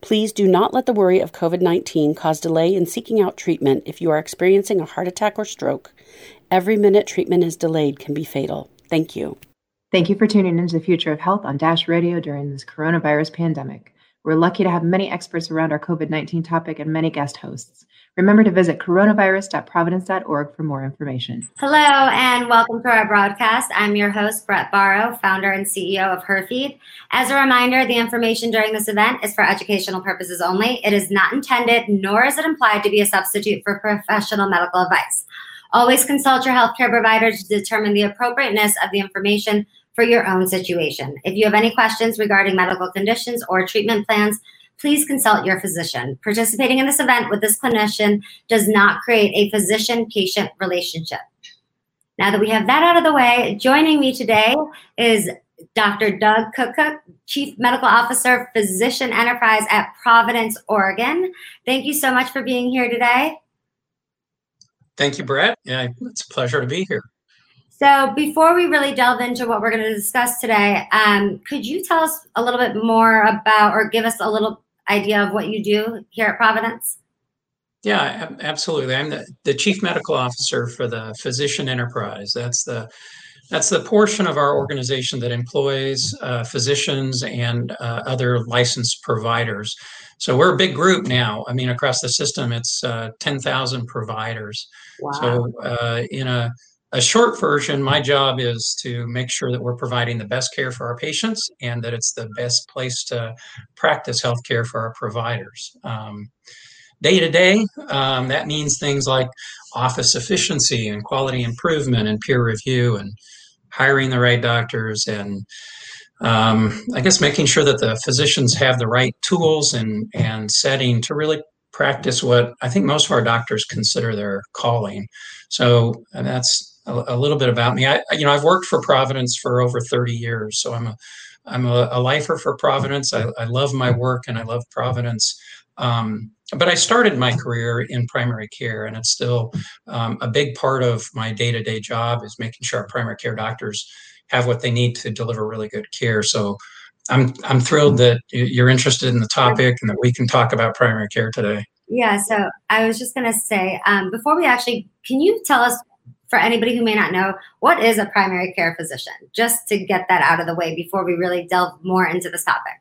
Please do not let the worry of COVID-19 cause delay in seeking out treatment if you are experiencing a heart attack or stroke. Every minute treatment is delayed can be fatal. Thank you. Thank you for tuning into the Future of Health on Dash Radio during this coronavirus pandemic. We're lucky to have many experts around our COVID-19 topic and many guest hosts. Remember to visit coronavirus.providence.org for more information. Hello, and welcome to our broadcast. I'm your host, Brett Barrow, founder and CEO of HerFeed. As a reminder, the information during this event is for educational purposes only. It is not intended, nor is it implied to be a substitute for professional medical advice. Always consult your healthcare provider to determine the appropriateness of the information for your own situation. If you have any questions regarding medical conditions or treatment plans, please consult your physician. Participating in this event with this clinician does not create a physician-patient relationship. Now that we have that out of the way, joining me today is Dr. Doug Cook, Chief Medical Officer, Physician Enterprise at Providence, Oregon. Thank you so much for being here today. Thank you, Brett. Yeah, it's a pleasure to be here. So before we really delve into what we're going to discuss today, could you tell us a little bit more about, or give us a little idea of what you do here at Providence? Yeah, absolutely. I'm the Chief Medical Officer for the Physician Enterprise. That's the portion of our organization that employs physicians and other licensed providers. So we're a big group now. I mean, across the system, it's 10,000 providers. Wow. So in a short version, my job is to make sure that we're providing the best care for our patients and that it's the best place to practice healthcare for our providers. Day to day, that means things like office efficiency and quality improvement and peer review and hiring the right doctors and I guess making sure that the physicians have the right tools and setting to really practice what I think most of our doctors consider their calling. So that's a little bit about me. I've worked for Providence for over 30 years, so I'm a lifer for Providence. I love my work and I love Providence. But I started my career in primary care, and it's still a big part of my day-to-day job is making sure our primary care doctors have what they need to deliver really good care. So I'm thrilled that you're interested in the topic and that we can talk about primary care today. Yeah, so I was just going to say, before we actually, can you tell us, for anybody who may not know, what is a primary care physician? Just to get that out of the way before we really delve more into this topic.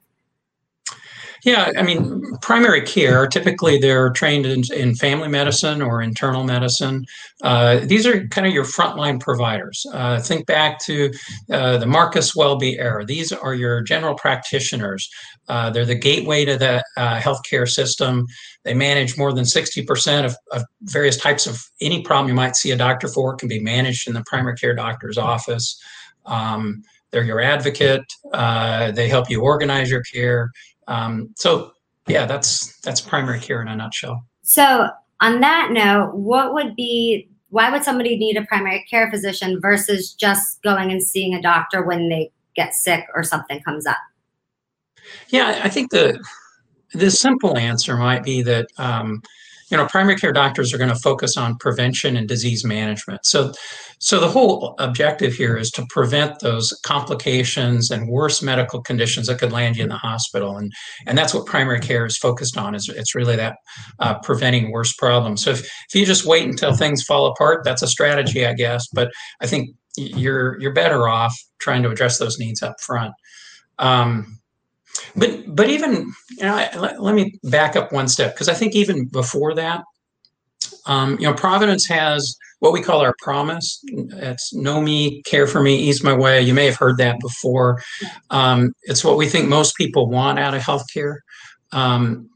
Yeah, I mean, primary care, typically they're trained in family medicine or internal medicine. These are kind of your frontline providers. Think back to the Marcus Welby era. These are your general practitioners. They're the gateway to the healthcare system. They manage more than 60% of various types of any problem you might see a doctor for can be managed in the primary care doctor's office. They're your advocate. They help you organize your care. That's primary care in a nutshell. So on that note, why would somebody need a primary care physician versus just going and seeing a doctor when they get sick or something comes up? Yeah, I think the simple answer might be that, primary care doctors are going to focus on prevention and disease management. So the whole objective here is to prevent those complications and worse medical conditions that could land you in the hospital. And that's what primary care is focused on, is it's really that preventing worse problems. So if you just wait until things fall apart, that's a strategy, I guess. But I think you're better off trying to address those needs up front. But even, let me back up one step, because I think even before that, Providence has what we call our promise. It's know me, care for me, ease my way. You may have heard that before. It's what we think most people want out of healthcare. And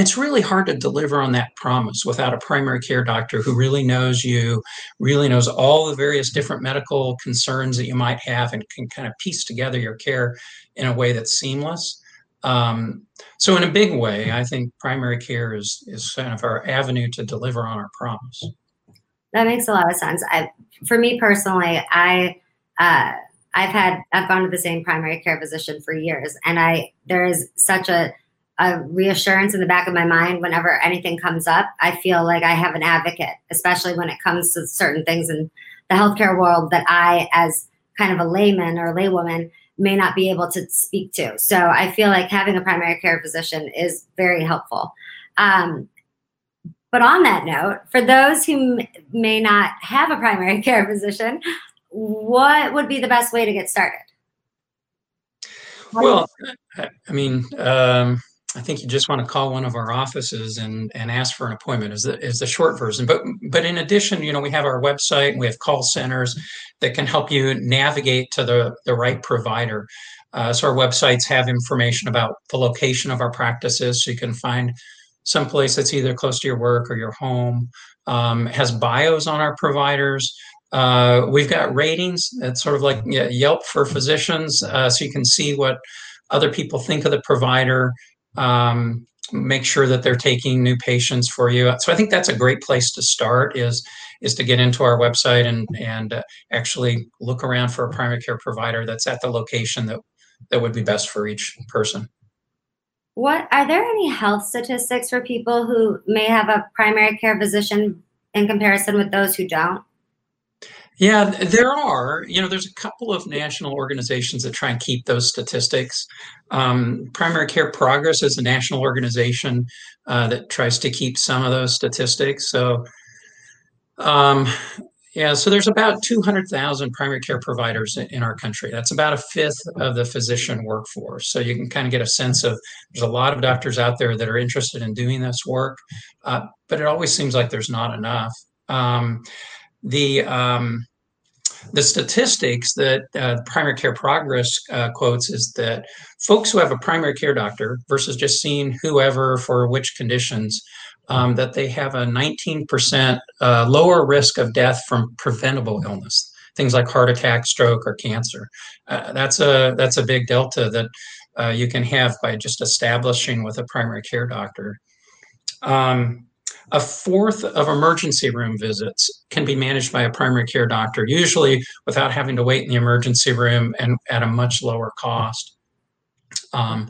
it's really hard to deliver on that promise without a primary care doctor who really knows you, really knows all the various different medical concerns that you might have and can kind of piece together your care in a way that's seamless. So in a big way, I think primary care is kind of our avenue to deliver on our promise. That makes a lot of sense. For me personally, I've gone to the same primary care physician for years, and there is such a reassurance in the back of my mind whenever anything comes up. I feel like I have an advocate, especially when it comes to certain things in the healthcare world that I, as kind of a layman or laywoman, may not be able to speak to. So I feel like having a primary care physician is very helpful. But on that note, for those who may not have a primary care physician, what would be the best way to get started? Well, I mean, I think you just want to call one of our offices and ask for an appointment is the short version. But in addition, you know, we have our website and we have call centers that can help you navigate to the right provider. So our websites have information about the location of our practices, so you can find someplace that's either close to your work or your home. Has bios on our providers. We've got ratings. That's sort of like Yelp for physicians, so you can see what other people think of the provider. Make sure that they're taking new patients for you. So I think that's a great place to start is to get into our website and actually look around for a primary care provider that's at the location that would be best for each person. Are there any health statistics for people who may have a primary care physician in comparison with those who don't? Yeah, there are. You know, there's a couple of national organizations that try and keep those statistics. Primary Care Progress is a national organization that tries to keep some of those statistics. So, so there's about 200,000 primary care providers in our country. That's about a fifth of the physician workforce. So you can kind of get a sense of there's a lot of doctors out there that are interested in doing this work, but it always seems like there's not enough. The statistics that Primary Care Progress quotes is that folks who have a primary care doctor versus just seeing whoever for which conditions, that they have a 19% lower risk of death from preventable illness, things like heart attack, stroke, or cancer. That's a big delta that you can have by just establishing with a primary care doctor. A fourth of emergency room visits can be managed by a primary care doctor, usually without having to wait in the emergency room and at a much lower cost. I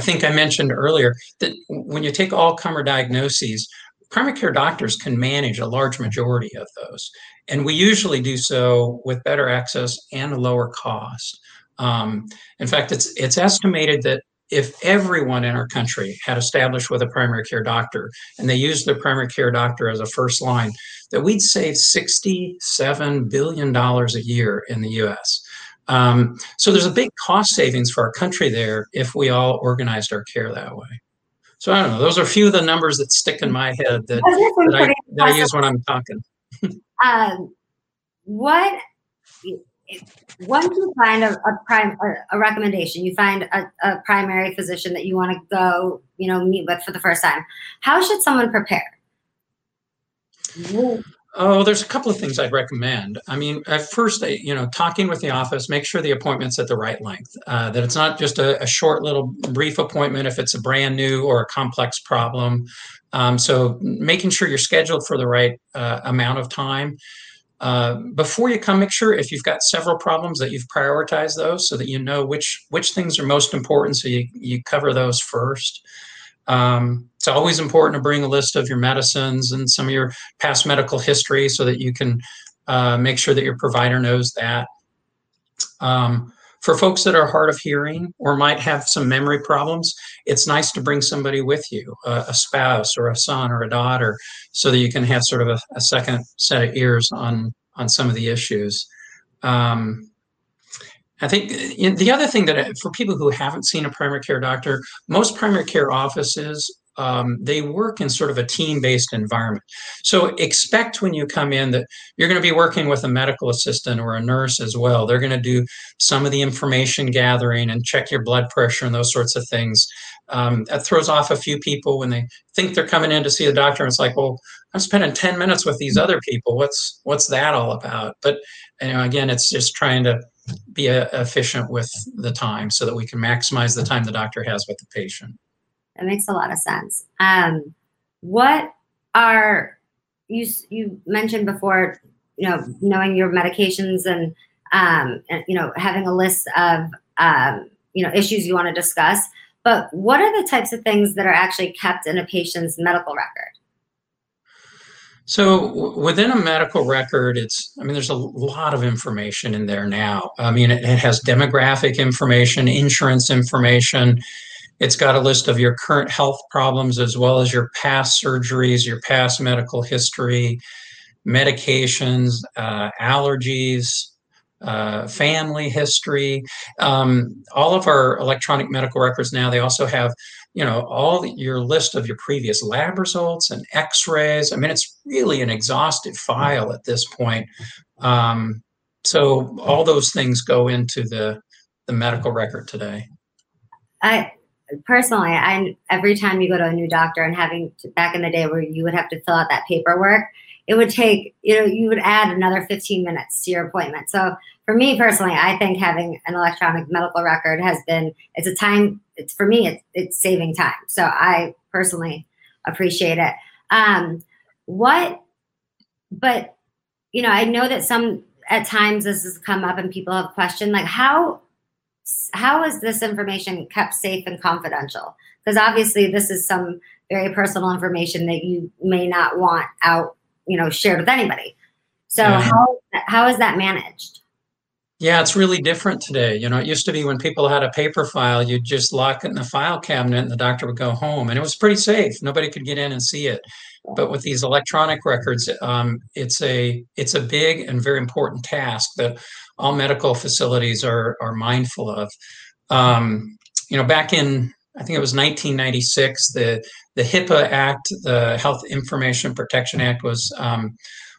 think I mentioned earlier that when you take all-comer diagnoses, primary care doctors can manage a large majority of those. And we usually do so with better access and a lower cost. In fact, it's estimated that if everyone in our country had established with a primary care doctor and they used their primary care doctor as a first line, that we'd save $67 billion a year in the US. So there's a big cost savings for our country there if we all organized our care that way. So I don't know, those are a few of the numbers that stick in my head that I use when I'm talking. Once you find a recommendation, you find a primary physician that you want to go, you know, meet with for the first time, how should someone prepare? Oh, there's a couple of things I'd recommend. I mean, at first, you know, talking with the office, make sure the appointment's at the right length, that it's not just a short little brief appointment if it's a brand new or a complex problem. So making sure you're scheduled for the right amount of time. Before you come, make sure if you've got several problems that you've prioritized those so that you know which things are most important, so you cover those first. It's always important to bring a list of your medicines and some of your past medical history so that you can make sure that your provider knows that. For folks that are hard of hearing or might have some memory problems, it's nice to bring somebody with you, a spouse or a son or a daughter, so that you can have sort of a second set of ears on some of the issues. I think the other thing that for people who haven't seen a primary care doctor, most primary care offices, they work in sort of a team-based environment. So expect when you come in that you're going to be working with a medical assistant or a nurse as well. They're going to do some of the information gathering and check your blood pressure and those sorts of things. That throws off a few people when they think they're coming in to see a doctor, and it's like, well, I'm spending 10 minutes with these other people. What's that all about? But you know, again, it's just trying to be efficient with the time so that we can maximize the time the doctor has with the patient. That makes a lot of sense. What are, you mentioned before, you know, knowing your medications and you know, having a list of, you know, issues you want to discuss, but what are the types of things that are actually kept in a patient's medical record? So within a medical record, there's a lot of information in there now. I mean, it has demographic information, insurance information. It's got a list of your current health problems as well as your past surgeries, your past medical history, medications, allergies, family history. All of our electronic medical records now, they also have, you know, your list of your previous lab results and x-rays. I mean, it's really an exhaustive file at this point. So all those things go into the medical record today. Personally, every time you go to a new doctor and back in the day where you would have to fill out that paperwork, it would take, you know, you would add another 15 minutes to your appointment. So for me personally, I think having an electronic medical record has been, it's saving time. So I personally appreciate it. But you know, I know that at times this has come up and people have questioned, like, how is this information kept safe and confidential? Because obviously this is some very personal information that you may not want out, you know, shared with anybody. So how is that managed? Yeah, it's really different today. You know, it used to be when people had a paper file, you'd just lock it in the file cabinet and the doctor would go home and it was pretty safe. Nobody could get in and see it. But with these electronic records, it's a big and very important task that all medical facilities are mindful of. You know, back in, I think it was 1996, the HIPAA Act, the Health Information Protection Act,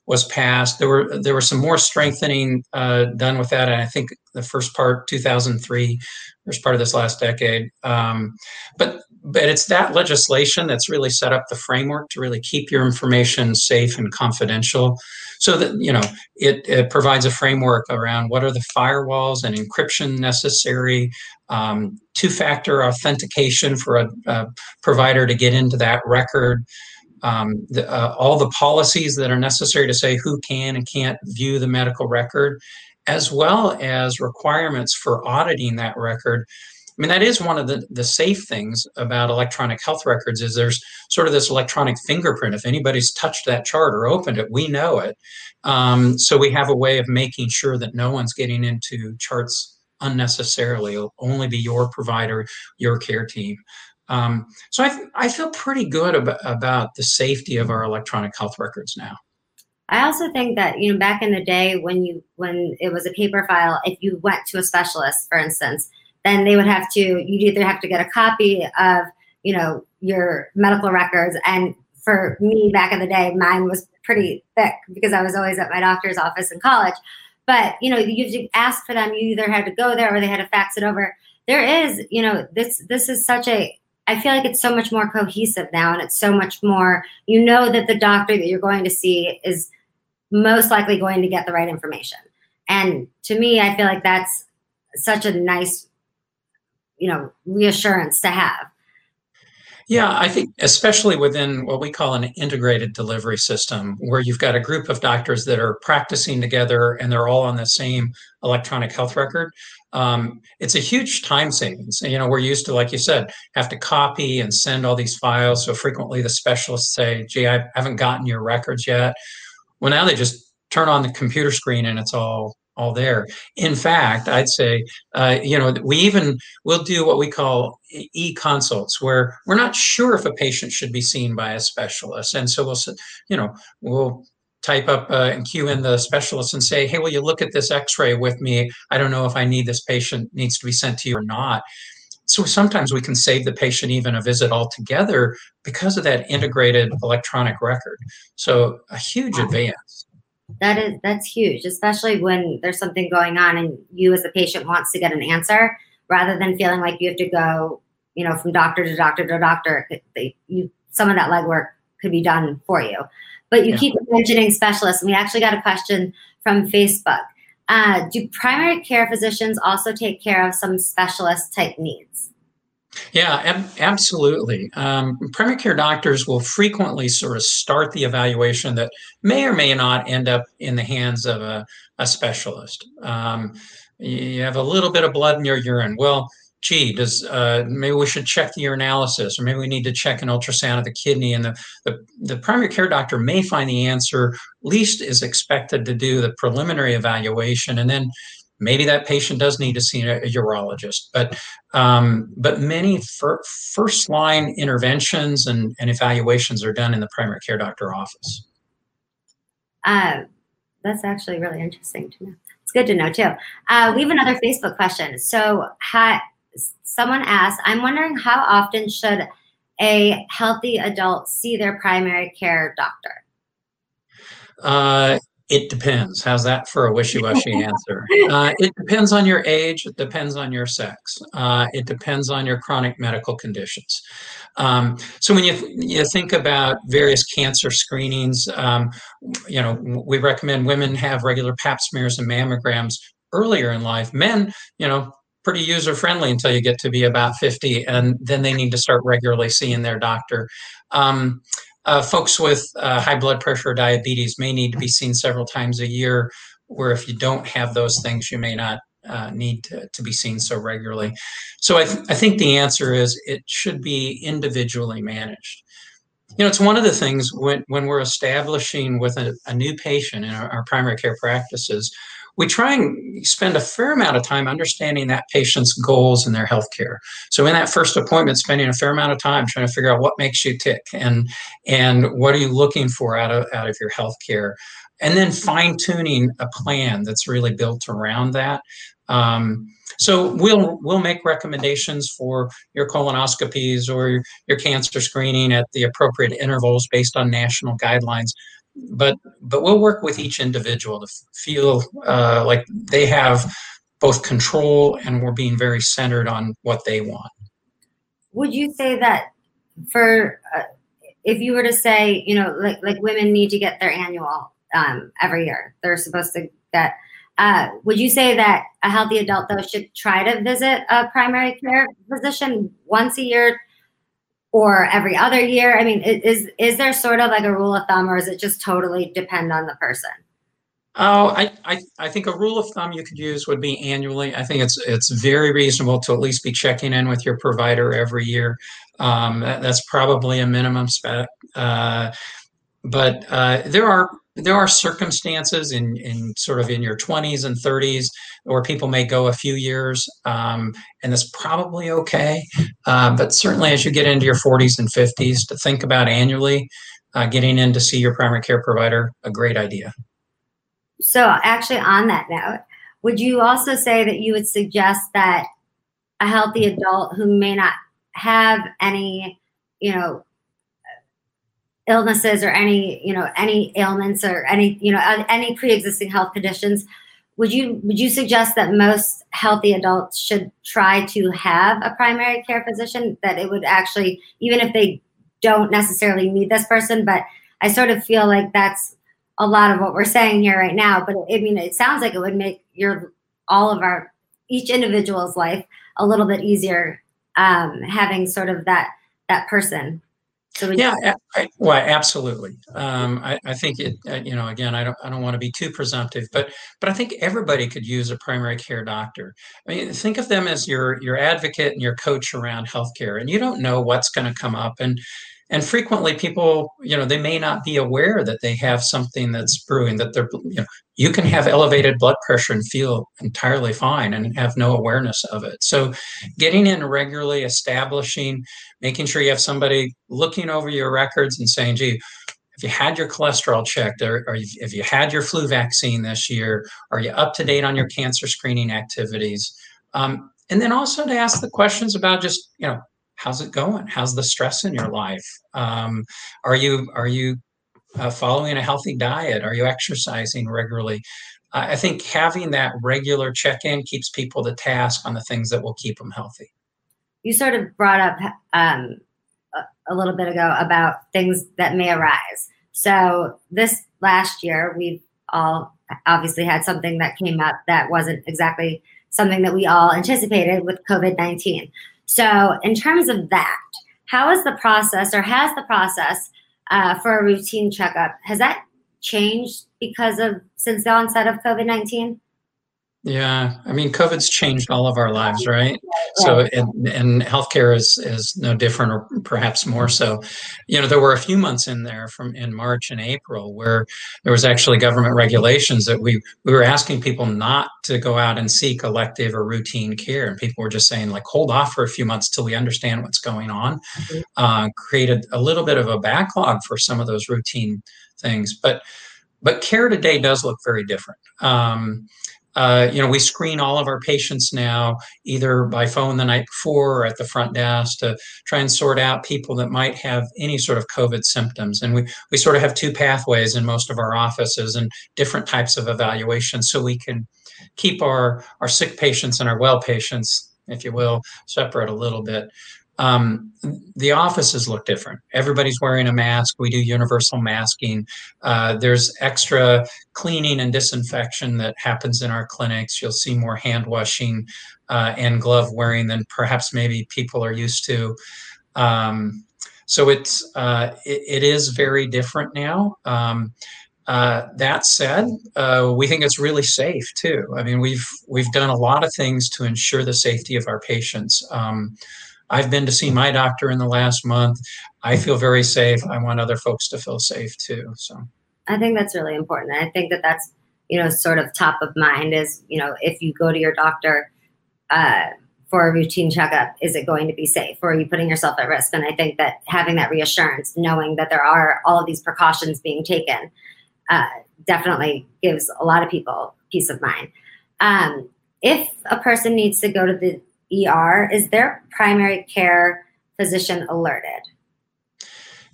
was passed. There were some more strengthening done with that, and I think the first part, 2003, first part of this last decade. But it's that legislation that's really set up the framework to really keep your information safe and confidential, so that, you know, it provides a framework around what are the firewalls and encryption necessary, two-factor authentication for a provider to get into that record. All the policies that are necessary to say who can and can't view the medical record, as well as requirements for auditing that record. I mean, that is one of the safe things about electronic health records, is there's sort of this electronic fingerprint. If anybody's touched that chart or opened it, we know it. So we have a way of making sure that no one's getting into charts unnecessarily. It'll only be your provider, your care team. So I feel pretty good about the safety of our electronic health records now. I also think that, you know, back in the day when it was a paper file, if you went to a specialist, for instance, then they would have to, you'd either have to get a copy of, you know, your medical records. And for me back in the day, mine was pretty thick because I was always at my doctor's office in college, but, you know, you have to ask for them. You either had to go there or they had to fax it over. There is, you know, this is such a, I feel like it's so much more cohesive now, and it's so much more, you know, that the doctor that you're going to see is most likely going to get the right information. And to me, I feel like that's such a nice, you know, reassurance to have. Yeah, I think especially within what we call an integrated delivery system, where you've got a group of doctors that are practicing together and they're all on the same electronic health record, it's a huge time savings. You know, we're used to, like you said, have to copy and send all these files. So frequently the specialists say, gee, I haven't gotten your records yet. Well, now they just turn on the computer screen and it's all there. In fact, I'd say, you know, we'll do what we call e-consults, where we're not sure if a patient should be seen by a specialist. And so we'll type up and cue in the specialist and say, hey, will you look at this x-ray with me? I don't know if this patient needs to be sent to you or not. So sometimes we can save the patient even a visit altogether because of that integrated electronic record. So a huge advance. That's huge, especially when there's something going on and you as a patient wants to get an answer rather than feeling like you have to go, you know, from doctor to doctor to doctor. Some of that legwork could be done for you. But you keep mentioning specialists, and we actually got a question from Facebook Do primary care physicians also take care of some specialist type needs? Yeah, absolutely. Primary care doctors will frequently sort of start the evaluation that may or may not end up in the hands of a specialist. You have a little bit of blood in your urine. Well, gee, maybe we should check the urinalysis, or maybe we need to check an ultrasound of the kidney. And the primary care doctor may find the answer, at least is expected to do the preliminary evaluation, and then maybe that patient does need to see a urologist, but many first-line interventions and evaluations are done in the primary care doctor office. That's actually really interesting to know. It's good to know, too. We have another Facebook question. So someone asked, I'm wondering how often should a healthy adult see their primary care doctor? It depends. How's that for a wishy-washy answer? It depends on your age. It depends on your sex. It depends on your chronic medical conditions. So when you think about various cancer screenings, we recommend women have regular pap smears and mammograms earlier in life. Men, pretty user-friendly until you get to be about 50, and then they need to start regularly seeing their doctor. Folks with high blood pressure or diabetes may need to be seen several times a year, where if you don't have those things, you may not need to be seen so regularly. So I think the answer is it should be individually managed. It's one of the things when we're establishing with a new patient in our primary care practices, we try and spend a fair amount of time understanding that patient's goals in their healthcare. So in that first appointment, spending a fair amount of time trying to figure out what makes you tick and what are you looking for out of your healthcare, and then fine-tuning a plan that's really built around that. So we'll make recommendations for your colonoscopies or your cancer screening at the appropriate intervals based on national guidelines. But we'll work with each individual to feel like they have both control and we're being very centered on what they want. Would you say that if you were to say, like women need to get their annual every year, they're supposed to get, would you say that a healthy adult though should try to visit a primary care physician once a year or every other year? I mean, is there sort of like a rule of thumb, or is it just totally depend on the person? Oh, I think a rule of thumb you could use would be annually. I think it's very reasonable to at least be checking in with your provider every year. That's probably a minimum spec. But there are circumstances in sort of in your 20s and 30s where people may go a few years, and that's probably okay. But certainly as you get into your 40s and 50s, to think about annually getting in to see your primary care provider, a great idea. So actually on that note, would you also say that you would suggest that a healthy adult who may not have any, illnesses or any ailments or any pre-existing health conditions, would you suggest that most healthy adults should try to have a primary care physician, that it would actually, even if they don't necessarily need this person? But I sort of feel like that's a lot of what we're saying here right now, but I mean, it sounds like it would make each individual's life a little bit easier, having sort of that person. So absolutely. I think it. Again, I don't want to be too presumptive, but I think everybody could use a primary care doctor. I mean, think of them as your advocate and your coach around healthcare, and you don't know what's going to come up, and frequently people, they may not be aware that they have something that's brewing. That they're, you can have elevated blood pressure and feel entirely fine and have no awareness of it. So getting in regularly, establishing, making sure you have somebody looking over your records and saying, gee, have you had your cholesterol checked, or have you had your flu vaccine this year? Are you up to date on your cancer screening activities? And then also to ask the questions about just, how's it going? How's the stress in your life? Are you following a healthy diet? Are you exercising regularly? I think having that regular check-in keeps people to task on the things that will keep them healthy. You sort of brought up a little bit ago about things that may arise. So this last year, we've all obviously had something that came up that wasn't exactly something that we all anticipated with COVID-19. So in terms of that, how is the process, or has the process for a routine checkup, has that changed because of, since the onset of COVID-19? Yeah, I mean, COVID's changed all of our lives, right? So, and healthcare is no different, or perhaps more so. You know, there were a few months in there from in March and April where there was actually government regulations that we were asking people not to go out and seek elective or routine care, and people were just saying, like, hold off for a few months till we understand what's going on. Mm-hmm. Created a little bit of a backlog for some of those routine things, but care today does look very different. You know, we screen all of our patients now, either by phone the night before or at the front desk, to try and sort out people that might have any sort of COVID symptoms. And we sort of have two pathways in most of our offices and different types of evaluations, so we can keep our sick patients and our well patients, if you will, separate a little bit. The offices look different. Everybody's wearing a mask. We do universal masking. There's extra cleaning and disinfection that happens in our clinics. You'll see more hand washing and glove wearing than perhaps maybe people are used to. So it is very different now. That said, we think it's really safe too. I mean, we've done a lot of things to ensure the safety of our patients. I've been to see my doctor in the last month. I feel very safe. I want other folks to feel safe too. So I think that's really important. I think that that's, you know, sort of top of mind is, you know, if you go to your doctor for a routine checkup, is it going to be safe, or are you putting yourself at risk? And I think that having that reassurance, knowing that there are all of these precautions being taken, definitely gives a lot of people peace of mind. If a person needs to go to the ER, is their primary care physician alerted?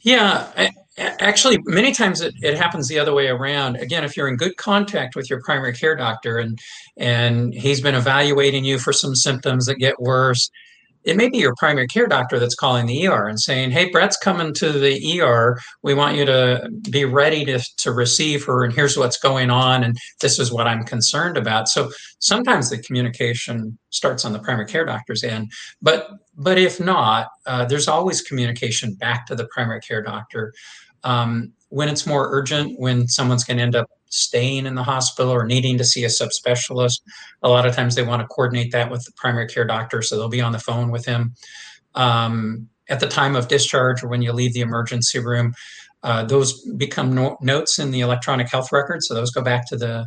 Yeah, actually, many times it happens the other way around. Again, if you're in good contact with your primary care doctor and he's been evaluating you for some symptoms that get worse, it may be your primary care doctor that's calling the ER and saying, hey, Brett's coming to the ER. We want you to be ready to receive her, and here's what's going on, and this is what I'm concerned about. So sometimes the communication starts on the primary care doctor's end, but if not, there's always communication back to the primary care doctor. When it's more urgent, when someone's going to end up staying in the hospital or needing to see a subspecialist, a lot of times they want to coordinate that with the primary care doctor, so they'll be on the phone with him. At the time of discharge, or when you leave the emergency room, those become notes in the electronic health record, so those go back to the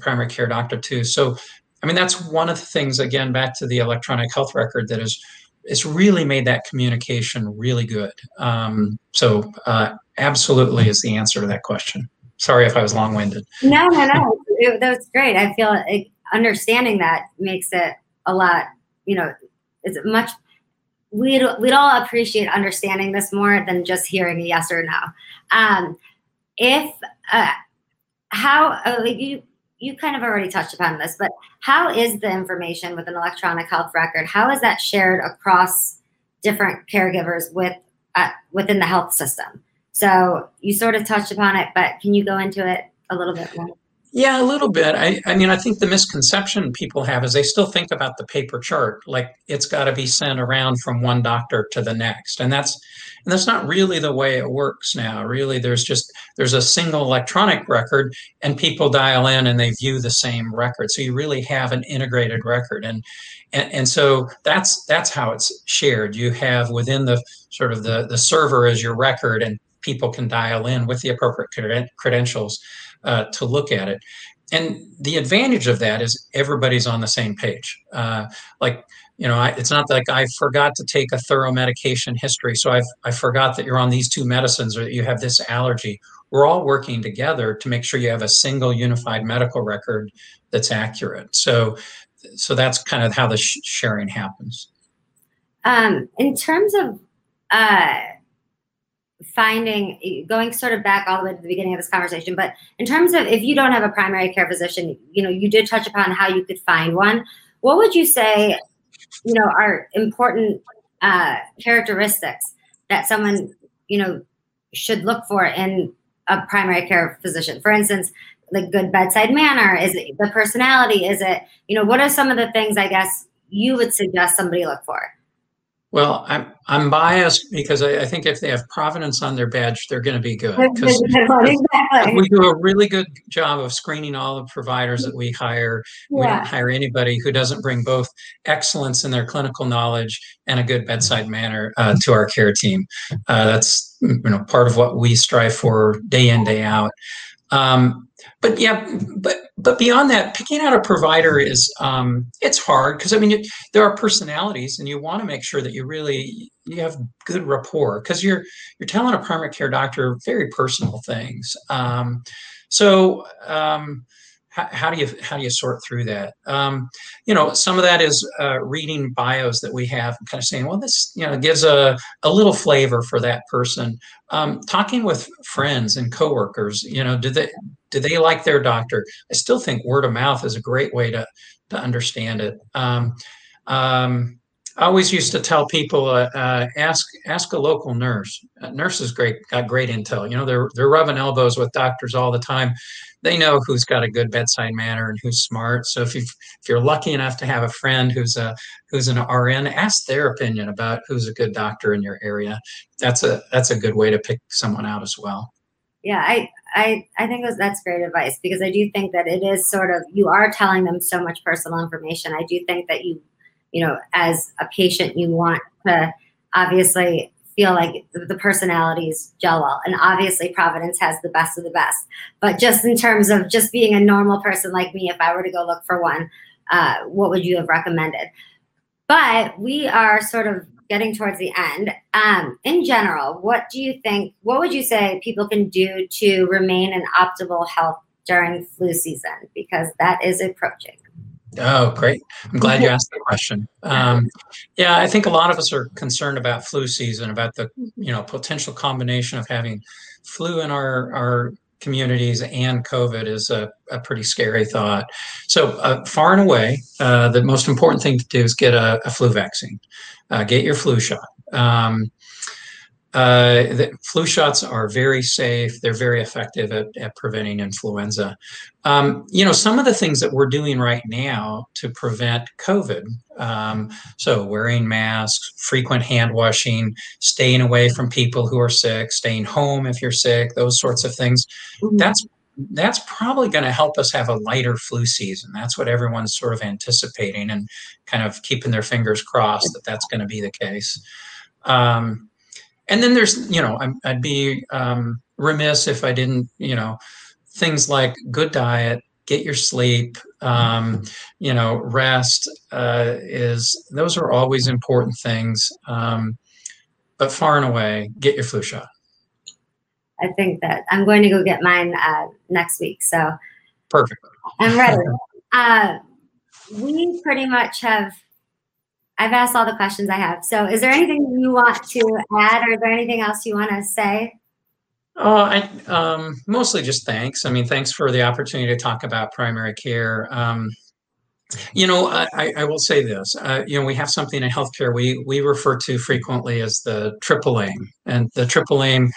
primary care doctor too. So, I mean, that's one of the things, again, back to the electronic health record, that is, it's really made that communication really good. So absolutely is the answer to that question. Sorry if I was long-winded. No. That's great. I feel like understanding that makes it a lot, you know, it's much, we'd all appreciate understanding this more than just hearing a yes or no. You kind of already touched upon this, but how is the information with an electronic health record, how is that shared across different caregivers within the health system? So you sort of touched upon it, but can you go into it a little bit more? Yeah, a little bit. I mean, I think the misconception people have is they still think about the paper chart, like it's got to be sent around from one doctor to the next. And that's not really the way it works now. Really, there's a single electronic record, and people dial in and they view the same record. So you really have an integrated record. And so that's how it's shared. You have within the sort of the server is your record, and people can dial in with the appropriate credentials to look at it. And the advantage of that is everybody's on the same page. It's not like I forgot to take a thorough medication history, so I forgot that you're on these two medicines or that you have this allergy. We're all working together to make sure you have a single unified medical record that's accurate. So that's kind of how the sharing happens. In terms of going sort of back all the way to the beginning of this conversation, but in terms of if you don't have a primary care physician, you know, you did touch upon how you could find one. What would you say, you know, are important characteristics that someone, you know, should look for in a primary care physician? For instance, like good bedside manner? Is it the personality? Is it, you know, what are some of the things I guess you would suggest somebody look for? Well, I'm biased because I think if they have Providence on their badge, they're going to be good. Exactly. We do a really good job of screening all the providers that we hire. Yeah. We don't hire anybody who doesn't bring both excellence in their clinical knowledge and a good bedside manner to our care team. That's part of what we strive for day in, day out. But beyond that, picking out a provider is, it's hard because, there are personalities and you want to make sure that you have good rapport because you're telling a primary care doctor very personal things. How do you sort through that? Some of that is reading bios that we have and kind of saying, well, this, gives a little flavor for that person. Talking with friends and coworkers, do they like their doctor? I still think word of mouth is a great way to understand it. I always used to tell people, ask a local nurse. Nurses got great intel. They're rubbing elbows with doctors all the time. They know who's got a good bedside manner and who's smart. So if you're lucky enough to have a friend who's an RN, ask their opinion about who's a good doctor in your area. That's a good way to pick someone out as well. Yeah, I think that's great advice because I do think that it is sort of, you are telling them so much personal information. I do think that you as a patient, you want to obviously feel like the personalities gel well. And obviously Providence has the best of the best. But just in terms of just being a normal person like me, if I were to go look for one, what would you have recommended? But we are sort of getting towards the end. In general, what would you say people can do to remain in optimal health during flu season? Because that is approaching. Oh, great. I'm glad you asked the question. I think a lot of us are concerned about flu season, about the potential combination of having flu in our communities and COVID is a pretty scary thought. So far and away, the most important thing to do is get a flu vaccine. Get your flu shot. The flu shots are very safe. They're very effective at preventing influenza. Some of the things that we're doing right now to prevent COVID. So wearing masks, frequent hand washing, staying away from people who are sick, staying home if you're sick, those sorts of things. Mm-hmm. That's probably going to help us have a lighter flu season. That's what everyone's sort of anticipating and kind of keeping their fingers crossed that that's going to be the case. And then there's, I'd be remiss if I didn't, things like good diet, get your sleep, rest those are always important things. But far and away, get your flu shot. I think that I'm going to go get mine next week. So perfect. I'm ready. We pretty much have. I've asked all the questions I have. So is there anything you want to add or is there anything else you want to say? Mostly just thanks. Thanks for the opportunity to talk about primary care. I will say this, we have something in healthcare we refer to frequently as the triple aim. And the triple aim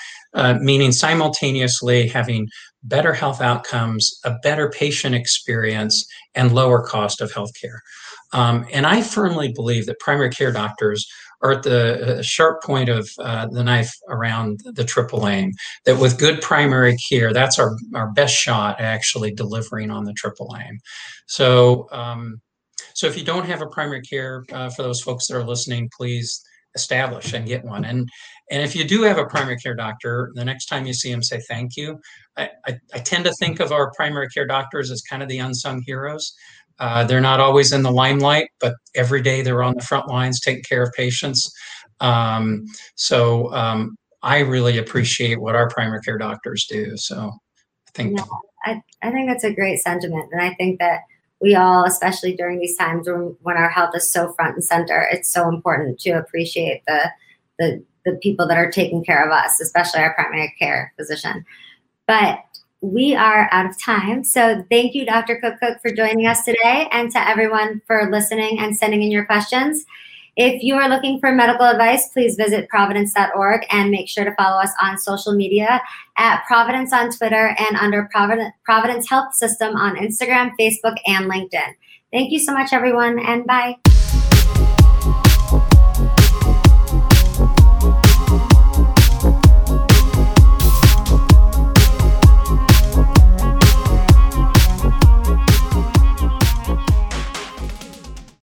meaning simultaneously having better health outcomes, a better patient experience, and lower cost of healthcare. And I firmly believe that primary care doctors are at the sharp point of the knife around the triple aim, that with good primary care, that's our best shot at actually delivering on the triple aim. So if you don't have a primary care, for those folks that are listening, please establish and get one. And if you do have a primary care doctor, the next time you see him, say thank you. I tend to think of our primary care doctors as kind of the unsung heroes. They're not always in the limelight, but every day they're on the front lines taking care of patients. I really appreciate what our primary care doctors do. So I think. Yeah, I think that's a great sentiment. And I think that we all, especially during these times when our health is so front and center, it's so important to appreciate the people that are taking care of us, especially our primary care physician. But we are out of time. So thank you, Dr. Cook for joining us today and to everyone for listening and sending in your questions. If you are looking for medical advice, please visit providence.org and make sure to follow us on social media at Providence on Twitter and under Providence Health System on Instagram, Facebook, and LinkedIn. Thank you so much, everyone, and bye.